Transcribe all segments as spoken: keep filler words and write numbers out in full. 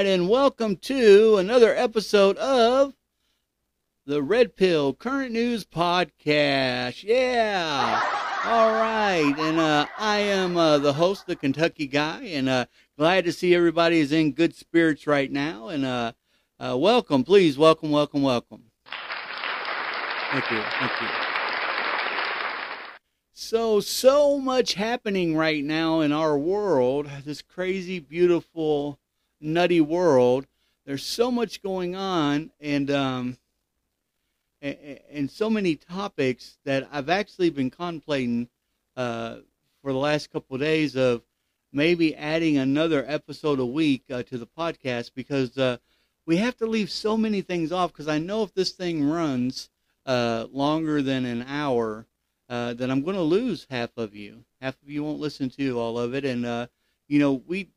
And welcome to another episode of the Red Pill Current News Podcast. Yeah. All right. And uh, I am uh, the host, the Kentucky guy, and uh, glad to see everybody is in good spirits right now. And uh, uh, welcome, please. Welcome, welcome, welcome. Thank you. Thank you. So, so much happening right now in our world, this crazy, beautiful, nutty world. There's so much going on, and um and, and so many topics that I've actually been contemplating uh for the last couple of days of maybe adding another episode a week uh, to the podcast, because uh we have to leave so many things off, because I know if this thing runs uh longer than an hour, uh then I'm going to lose half of you half of you won't listen to all of it. And uh you know we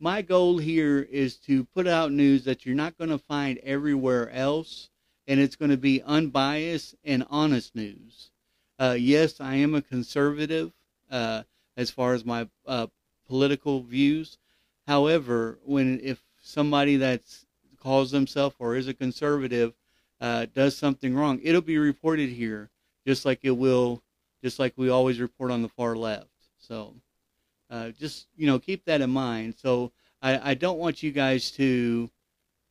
my goal here is to put out news that you're not going to find everywhere else, and it's going to be unbiased and honest news. Uh, yes, I am a conservative uh, as far as my uh, political views. However, when if somebody that's calls themselves or is a conservative uh, does something wrong, it'll be reported here, just like it will, just like we always report on the far left. So. Uh, just, you know, keep that in mind. So I, I don't want you guys to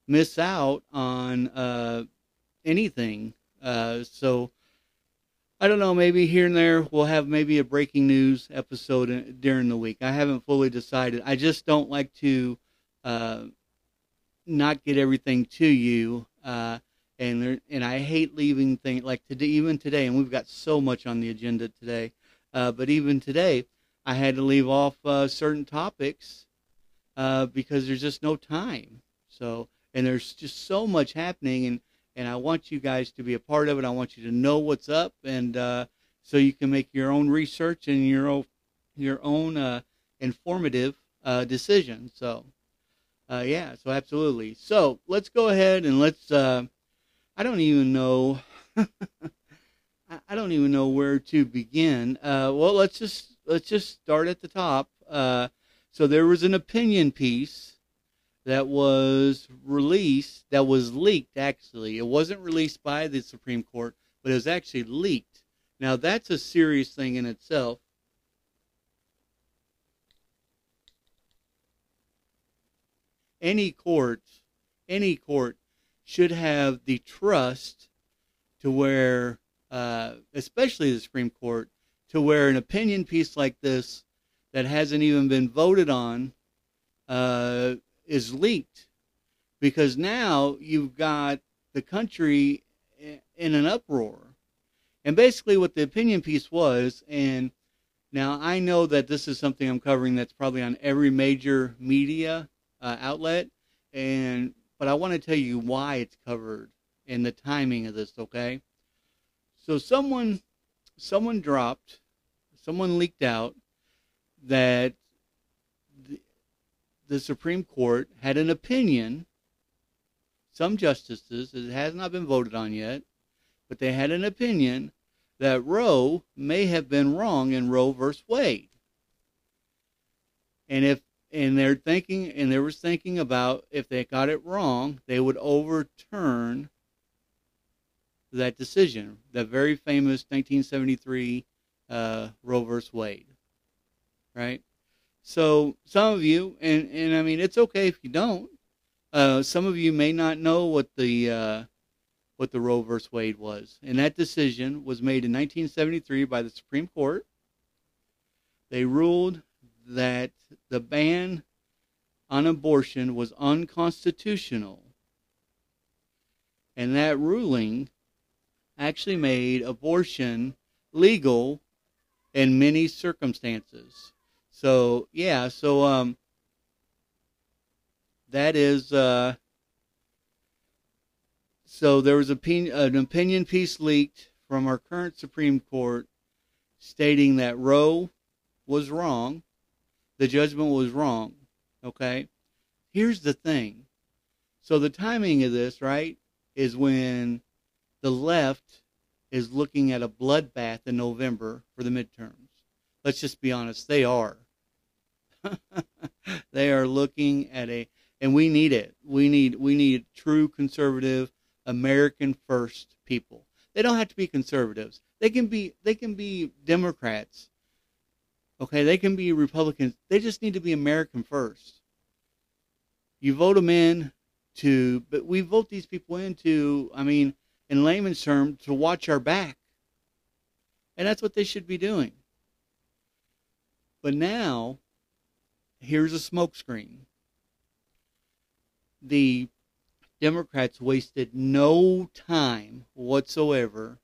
miss out on uh, anything. Uh, so I don't know, maybe here and there we'll have maybe a breaking news episode in, during the week. I haven't fully decided. I just don't like to uh, not get everything to you. Uh, and there, and I hate leaving things like today, even today, and we've got so much on the agenda today. Uh, but even today, I had to leave off uh, certain topics uh, because there's just no time. So, and there's just so much happening, and, and I want you guys to be a part of it. I want you to know what's up, and uh, so you can make your own research and your own, your own uh, informative uh, decision. So, uh, yeah, so absolutely. So let's go ahead and let's, uh, I don't even know, I don't even know where to begin. Uh, well, let's just, Let's just start at the top. Uh, so there was an opinion piece that was released, that was leaked, actually. It wasn't released by the Supreme Court, but it was actually leaked. Now, that's a serious thing in itself. Any court, any court should have the trust to where, uh, especially the Supreme Court, to where an opinion piece like this that hasn't even been voted on uh, is leaked. Because now you've got the country in an uproar. And basically what the opinion piece was, and now I know that this is something I'm covering that's probably on every major media uh, outlet, and but I want to tell you why it's covered and the timing of this, okay? So someone, someone dropped... Someone leaked out that the, the Supreme Court had an opinion, some justices, it has not been voted on yet, but they had an opinion that Roe may have been wrong in Roe versus Wade. And if and they're thinking and they were thinking about if they got it wrong, they would overturn that decision, that very famous nineteen seventy-three Uh, Roe versus Wade, right? So some of you, and, and I mean, it's okay if you don't. Uh, some of you may not know what the uh, what the Roe versus Wade was, and that decision was made in nineteen seventy-three by the Supreme Court. They ruled that the ban on abortion was unconstitutional, and that ruling actually made abortion legal in many circumstances. So, yeah, so um, that is, uh, so there was opinion, an opinion piece leaked from our current Supreme Court stating that Roe was wrong. The judgment was wrong, okay? Here's the thing. So the timing of this, right, is when the left is looking at a bloodbath in November for the midterms. Let's just be honest. They are. They are looking at a, and we need it. We need, we need true conservative, American first people. They don't have to be conservatives. They can be, they can be Democrats. Okay, they can be Republicans. They just need to be American first. You vote them in to, but we vote these people in to, I mean, in layman's term, to watch our back. And that's what they should be doing. But now, here's a smokescreen. The Democrats wasted no time whatsoever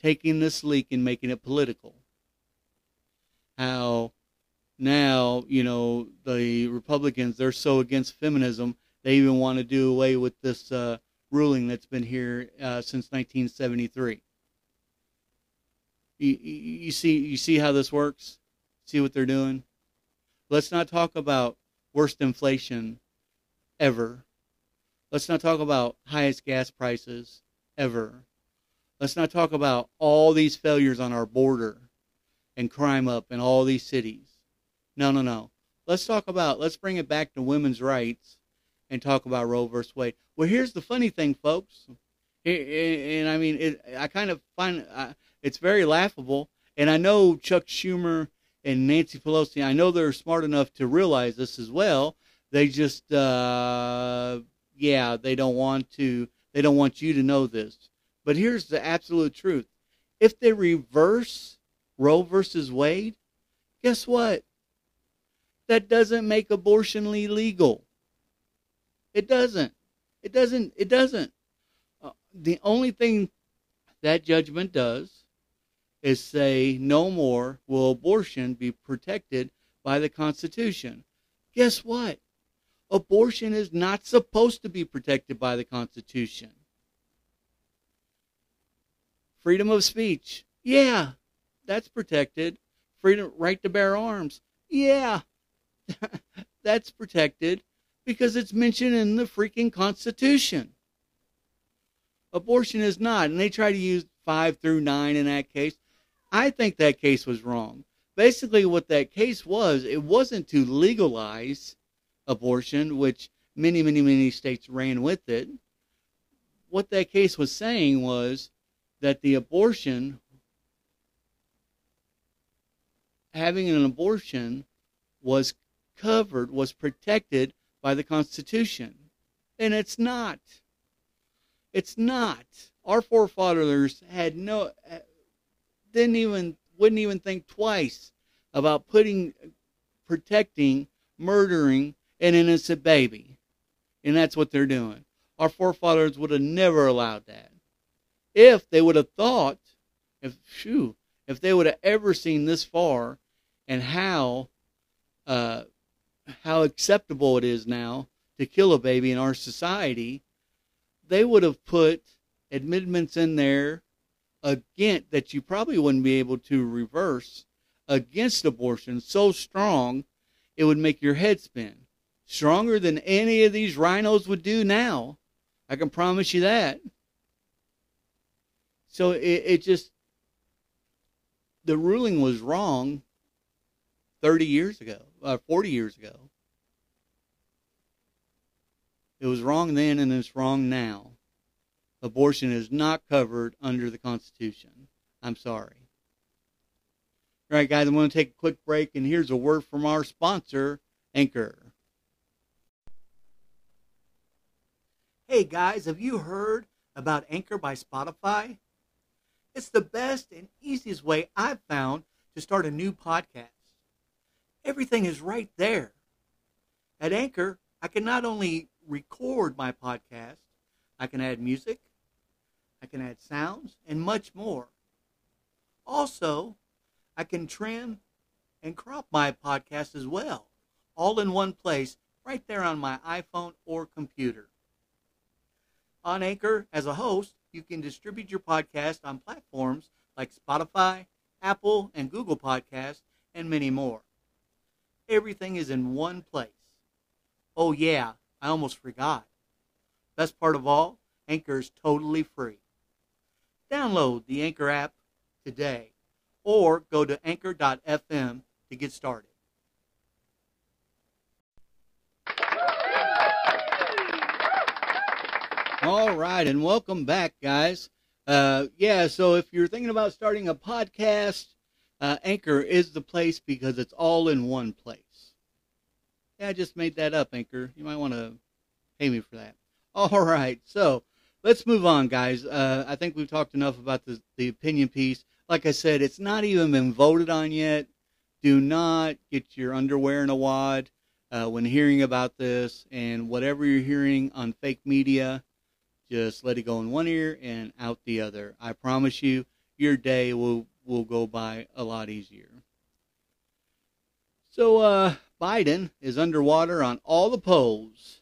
taking this leak and making it political. How now, you know, the Republicans, they're so against feminism, they even want to do away with this uh, ruling that's been here uh, since nineteen seventy-three. You, you see, you see how this works? See what they're doing? Let's not talk about worst inflation ever. Let's not talk about highest gas prices ever. Let's not talk about all these failures on our border and crime up in all these cities. No, no, no. Let's talk about, let's bring it back to women's rights and talk about Roe versus Wade. Well, here's the funny thing, folks. And I mean, it, I kind of find I, it's very laughable. And I know Chuck Schumer and Nancy Pelosi, I know they're smart enough to realize this as well. They just, uh, yeah, they don't want to, they don't want you to know this. But here's the absolute truth. If they reverse Roe versus Wade, guess what? That doesn't make abortion legal. It doesn't. It doesn't. It doesn't. Uh, the only thing that judgment does is say no more will abortion be protected by the Constitution. Guess what? Abortion is not supposed to be protected by the Constitution. Freedom of speech. Yeah. That's protected. Freedom, right to bear arms. Yeah, that's protected because it's mentioned in the freaking Constitution. Abortion is not, and they try to use five through nine in that case. I think that case was wrong. Basically, what that case was, it wasn't to legalize abortion, which many, many, many states ran with it. What that case was saying was that the abortion having an abortion was covered, was protected by the Constitution. And it's not. It's not. Our forefathers had no, didn't even, wouldn't even think twice about putting, protecting, murdering an innocent baby. And that's what they're doing. Our forefathers would have never allowed that. If they would have thought, if, shoo, if they would have ever seen this far and how uh, how acceptable it is now to kill a baby in our society, they would have put amendments in there against, that you probably wouldn't be able to reverse, against abortion so strong it would make your head spin. Stronger than any of these rhinos would do now. I can promise you that. So it, it just... The ruling was wrong thirty years ago, uh, forty years ago. It was wrong then and it's wrong now. Abortion is not covered under the Constitution. I'm sorry. All right, guys, I'm going to take a quick break, and here's a word from our sponsor, Anchor. Hey, guys, have you heard about Anchor by Spotify? It's the best and easiest way I've found to start a new podcast. Everything is right there. At Anchor, I can not only record my podcast, I can add music, I can add sounds, and much more. Also, I can trim and crop my podcast as well, all in one place, right there on my iPhone or computer. On Anchor, as a host, you can distribute your podcast on platforms like Spotify, Apple, and Google Podcasts, and many more. Everything is in one place. Oh yeah, I almost forgot. Best part of all, Anchor is totally free. Download the Anchor app today or go to anchor dot f m to get started. All right, and welcome back, guys. Uh, yeah, so if you're thinking about starting a podcast, uh, Anchor is the place because it's all in one place. Yeah, I just made that up, Anchor. You might want to pay me for that. All right, so let's move on, guys. Uh, I think we've talked enough about the, the opinion piece. Like I said, it's not even been voted on yet. Do not get your underwear in a wad uh, when hearing about this, and whatever you're hearing on fake media, just let it go in one ear and out the other. I promise you, your day will, will go by a lot easier. So, uh, Biden is underwater on all the polls.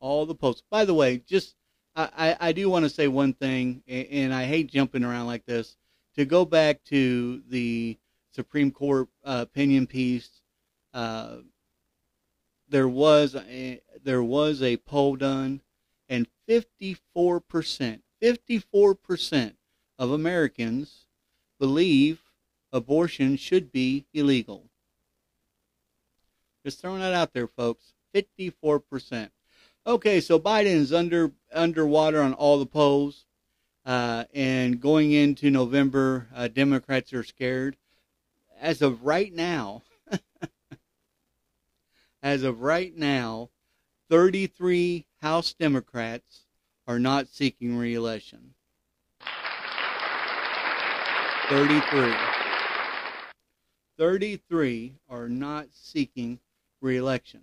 All the polls. By the way, just, I, I, I do want to say one thing, and, and I hate jumping around like this. To go back to the Supreme Court uh, opinion piece, uh, there was a, there was a poll done. And fifty-four percent, fifty-four percent of Americans believe abortion should be illegal. Just throwing that out there, folks. fifty-four percent. Okay, so Biden is under underwater on all the polls. Uh, and going into November, uh, Democrats are scared. As of right now, as of right now, thirty-three House Democrats are not seeking re-election. thirty-three thirty-three are not seeking re-election.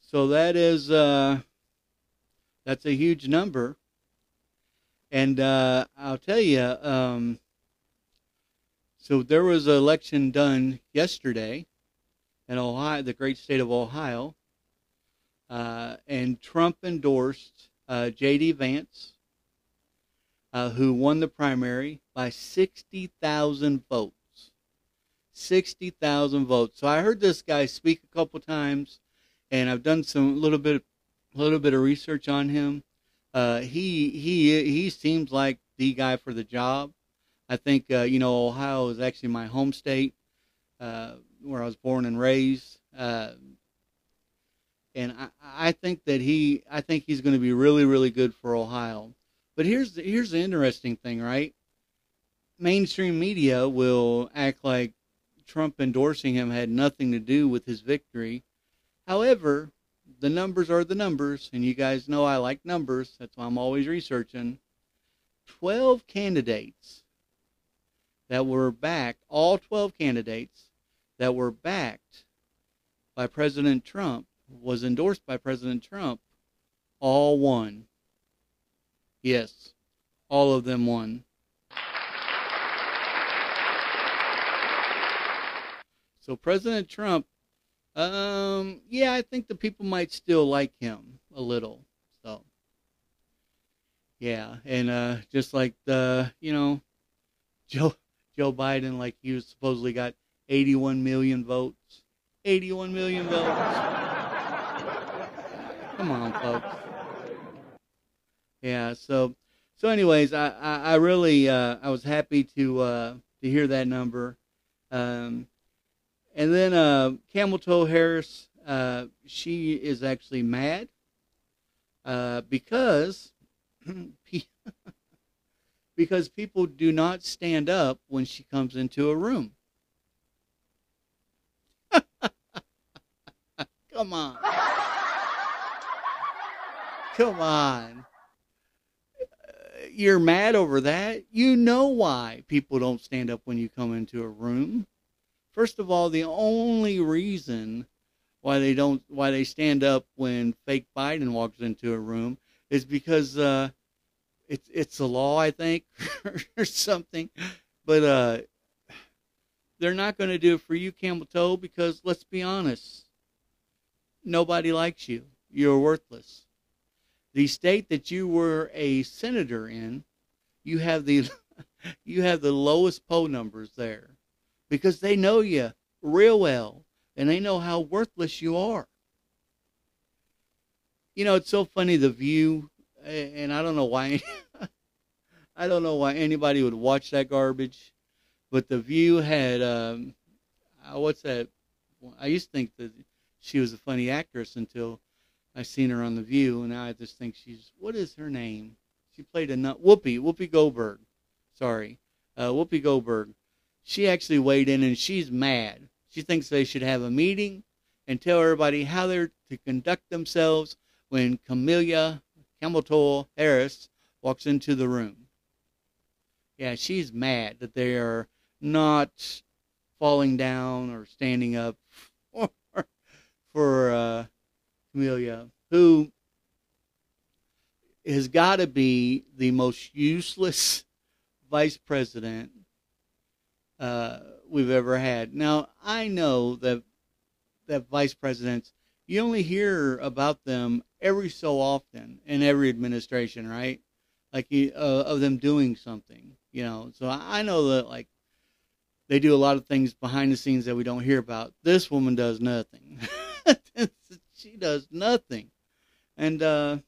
So that is, uh, that's a huge number. And uh, I'll tell you, um, so there was an election done yesterday in Ohio, the great state of Ohio. Uh, and Trump endorsed uh, J D. Vance, uh, who won the primary by sixty thousand votes. sixty thousand votes. So I heard this guy speak a couple times, and I've done some little bit, little bit of research on him. Uh, he he he seems like the guy for the job. I think uh, you know Ohio is actually my home state, uh, where I was born and raised. Uh, And I, I think that he, I think he's going to be really, really good for Ohio. But here's the, here's the interesting thing, right? Mainstream media will act like Trump endorsing him had nothing to do with his victory. However, the numbers are the numbers, and you guys know I like numbers. That's why I'm always researching. twelve candidates that were backed, all twelve candidates that were backed by President Trump, was endorsed by President Trump, all won. Yes, all of them won. So President Trump, um, yeah, I think the people might still like him a little. So, yeah, and uh, just like the, you know, Joe Joe Biden, like he was supposedly got eighty-one million votes. eighty-one million votes. Come on, folks. Yeah. So, so, anyways, I, I, I really, uh, I was happy to uh, to hear that number. Um, and then uh, Cameltoe Harris, uh, she is actually mad uh, because because people do not stand up when she comes into a room. Come on. Come on. You're mad over that? You know why people don't stand up when you come into a room. First of all, the only reason why they don't, why they stand up when fake Biden walks into a room is because uh, it's it's a law, I think, or something. But uh, they're not going to do it for you, Cameltoe, because let's be honest, nobody likes you. You're worthless. The state that you were a senator in, you have the you have the lowest poll numbers there. because they know you real well and they know how worthless you are. You know, it's so funny, The View, and I don't know why, I don't know why anybody would watch that garbage, but The View had, um, what's that? I used to think that she was a funny actress until I seen her on The View, and now I just think she's, what is her name? She played a nut, Whoopi, Whoopi Goldberg, sorry, uh, Whoopi Goldberg. She actually weighed in, and she's mad. She thinks they should have a meeting and tell everybody how they're to conduct themselves when Camellia, Cameltoe Harris walks into the room. Yeah, she's mad that they are not falling down or standing up for, for uh, Camellia, who has got to be the most useless vice president Uh, we've ever had. Now, I know that that vice presidents, you only hear about them every so often in every administration, right? Like you, uh, of them doing something, you know. So I know that, like, they do a lot of things behind the scenes that we don't hear about. This woman does nothing. She does nothing, and uh,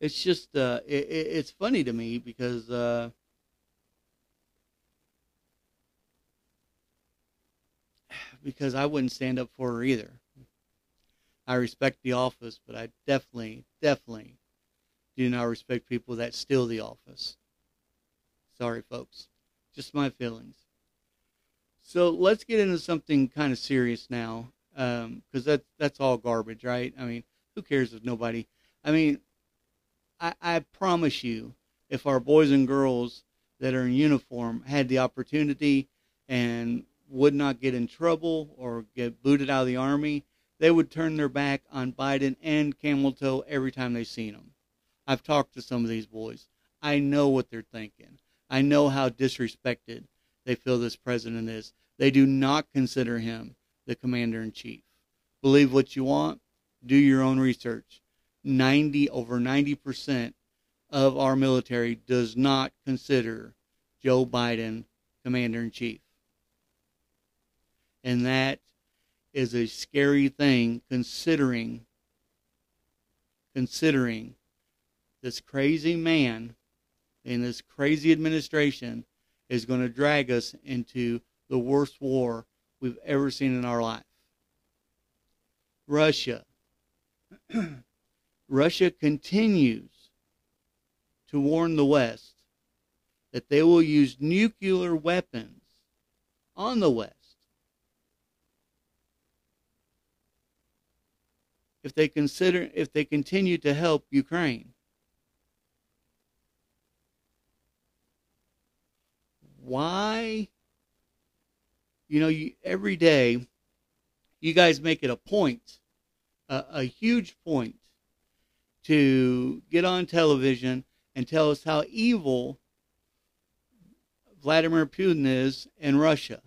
it's just uh, it, it, it's funny to me because. Uh, Because I wouldn't stand up for her either. I respect the office, but I definitely, definitely do not respect people that steal the office. Sorry, folks. Just my feelings. So let's get into something kind of serious now, because um, that, that's all garbage, right? I mean, who cares if nobody... I mean, I, I promise you, if our boys and girls that are in uniform had the opportunity and... would not get in trouble or get booted out of the army, they would turn their back on Biden and Cameltoe every time they seen them. I've talked to some of these boys. I know what they're thinking. I know how disrespected they feel this president is. They do not consider him the commander-in-chief. Believe what you want. Do your own research. ninety, over ninety percent of our military does not consider Joe Biden commander-in-chief. And that is a scary thing, considering, considering this crazy man and this crazy administration is going to drag us into the worst war we've ever seen in our life. Russia. Russia continues to warn the West that they will use nuclear weapons on the West if they consider, if they continue to help Ukraine. Why? You know, you, every day, you guys make it a point, a, a huge point, to get on television and tell us how evil Vladimir Putin is in Russia.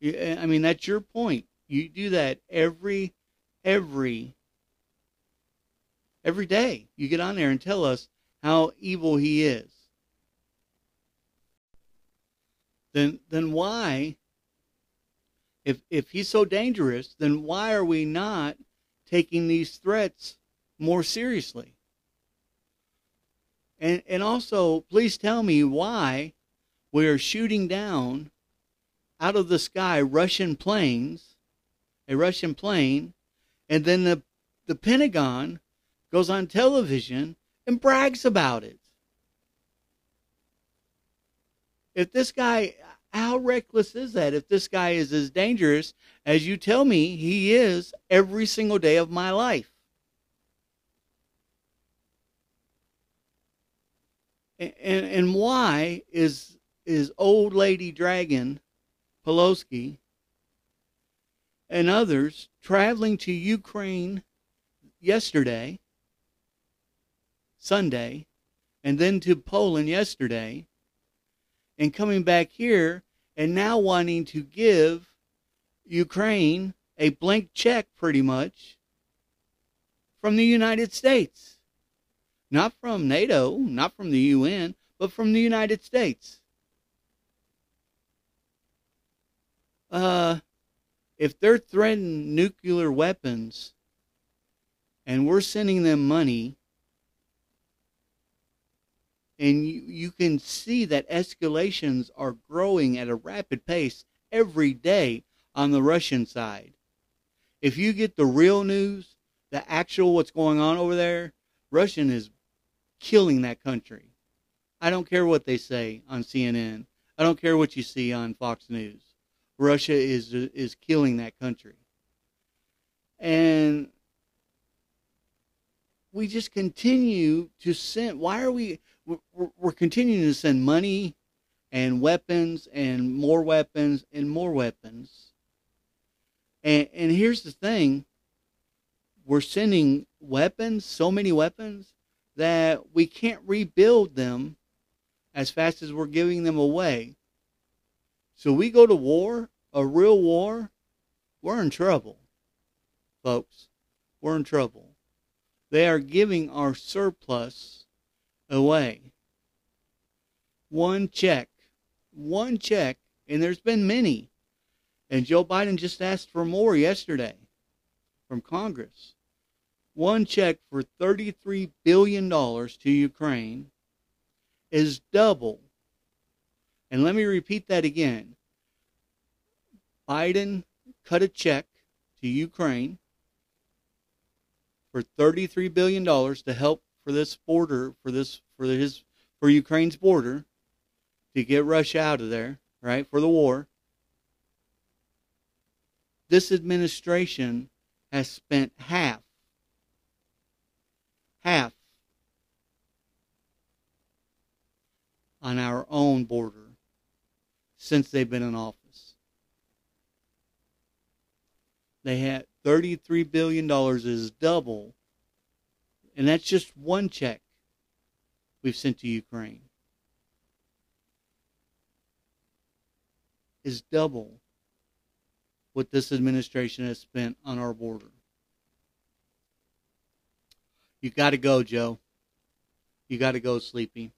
You, I mean, that's your point. You do that every Every, every day you get on there and tell us how evil he is. Then, then why, if if he's so dangerous, then why are we not taking these threats more seriously? And and also, please tell me why we are shooting down out of the sky Russian planes, a Russian plane. And then the, the Pentagon goes on television and brags about it. If this guy, how reckless is that? If this guy is as dangerous as you tell me he is every single day of my life. And, and, and why is, is old lady Dragon Pelosi and others traveling to Ukraine yesterday, Sunday, and then to Poland yesterday, and coming back here and now wanting to give Ukraine a blank check pretty much from the United States? Not from NATO, not from the U N, but from the United States. uh, if they're threatening nuclear weapons and we're sending them money, and you, you can see that escalations are growing at a rapid pace every day on the Russian side. If you get the real news, the actual what's going on over there, Russia is killing that country. I don't care what they say on C N N. I don't care what you see on Fox News. Russia is is killing that country. And we just continue to send, why are we, we're, we're continuing to send money and weapons and more weapons and more weapons. And, and here's the thing. We're sending weapons, so many weapons, that we can't rebuild them as fast as we're giving them away. So we go to war, a real war, we're in trouble, folks. We're in trouble. They are giving our surplus away. One check, one check, and there's been many. And Joe Biden just asked for more yesterday from Congress. One check for thirty-three billion dollars to Ukraine is double. And let me repeat that again. Biden cut a check to Ukraine for thirty-three billion dollars to help for this border, for this, for his, for Ukraine's border, to get Russia out of there, right, for the war. This administration has spent half, half on our own border since they've been in office. They had thirty-three billion dollars is double, and that's just one check we've sent to Ukraine. Is double what this administration has spent on our border. You got to go, Joe. You got to go, Sleepy.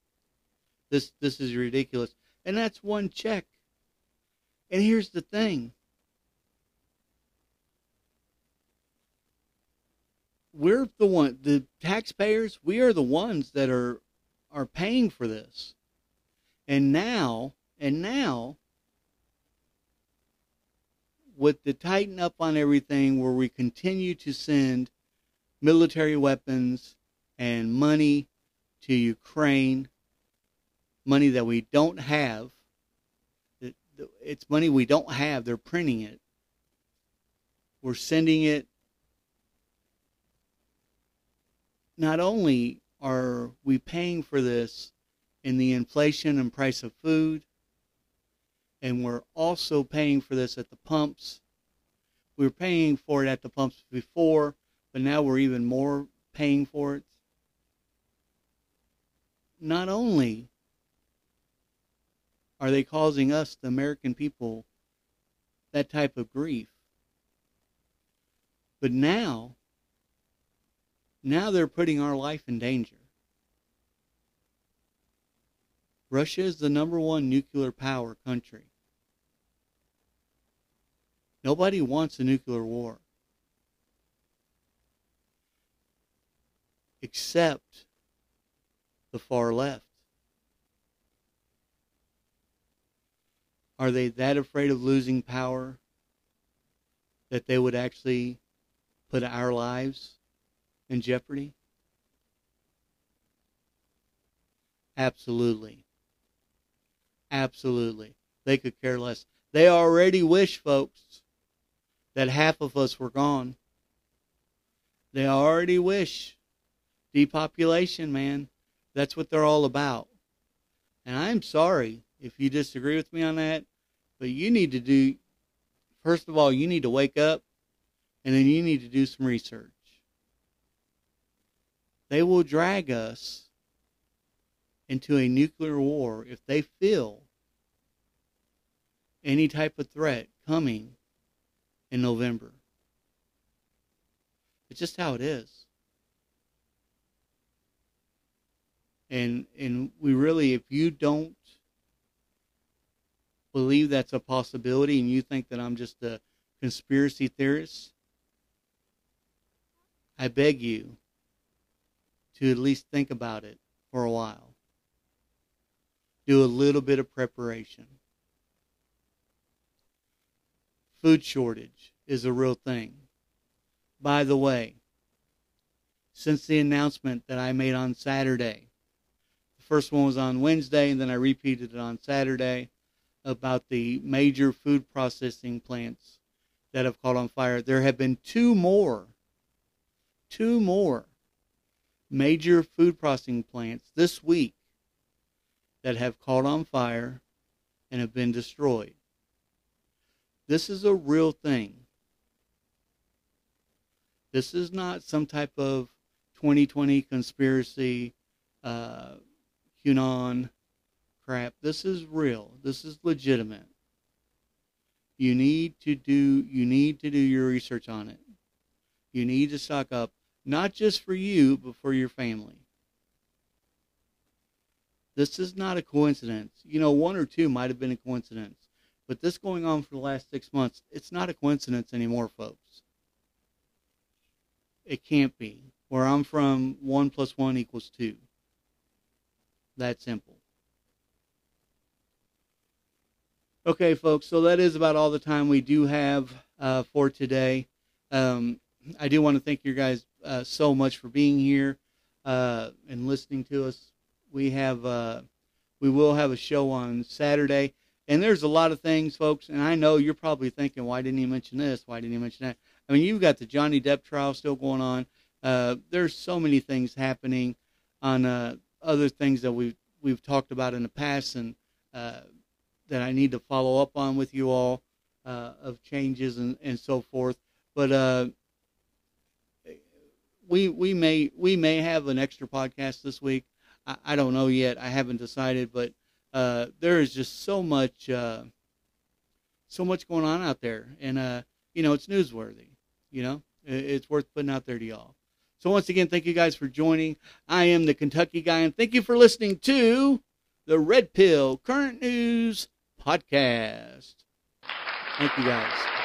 This this is ridiculous. And that's one check. And here's the thing. We're the one, the taxpayers, we are the ones that are are paying for this. And now, and now, with the tighten up on everything where we continue to send military weapons and money to Ukraine, money that we don't have, it's money we don't have, they're printing it. We're sending it. Not only are we paying for this in the inflation and price of food, and we're also paying for this at the pumps. We were paying for it at the pumps before, but now we're even more paying for it. Not only are they causing us, the American people, that type of grief, but now, now they're putting our life in danger. Russia is the number one nuclear power country. Nobody wants a nuclear war, except the far left. Are they that afraid of losing power that they would actually put our lives in jeopardy? Absolutely. Absolutely. They could care less. They already wish, folks, that half of us were gone. They already wish. Depopulation, man. That's what they're all about. And I'm sorry if you disagree with me on that, but you need to do, first of all, you need to wake up, and then you need to do some research. They will drag us into a nuclear war if they feel any type of threat coming in November. It's just how it is. And and we really, if you don't believe that's a possibility and you think that I'm just a conspiracy theorist, I beg you to at least think about it for a while. Do a little bit of preparation. Food shortage is a real thing. By the way, since the announcement that I made on Saturday, the first one was on Wednesday, and then I repeated it on Saturday, about the major food processing plants that have caught on fire. There have been two more, two more major food processing plants this week that have caught on fire and have been destroyed. This is a real thing. This is not some type of twenty twenty conspiracy, uh, QAnon crap. This is real. This is legitimate. You need to do, you need to do your research on it. You need to stock up, not just for you, but for your family. This is not a coincidence. You know, one or two might have been a coincidence, but this going on for the last six months, it's not a coincidence anymore, folks. It can't be. Where I'm from, one plus one equals two. That simple. Okay, folks, so that is about all the time we do have uh, for today. Um, I do want to thank you guys uh, so much for being here uh, and listening to us. We have, uh, we will have a show on Saturday. And there's a lot of things, folks, and I know you're probably thinking, why didn't he mention this? Why didn't he mention that? I mean, you've got the Johnny Depp trial still going on. Uh, there's so many things happening on uh, other things that we've, we've talked about in the past and uh, that I need to follow up on with you all uh, of changes and, and so forth. But uh, we we may we may have an extra podcast this week. I, I don't know yet. I haven't decided, but uh, there is just so much uh, so much going on out there, and uh, you know, it's newsworthy. You know, it's worth putting out there to y'all. So once again, thank you guys for joining. I am the Kentucky Guy, and thank you for listening to the Red Pill Current News Podcast. Thank you guys.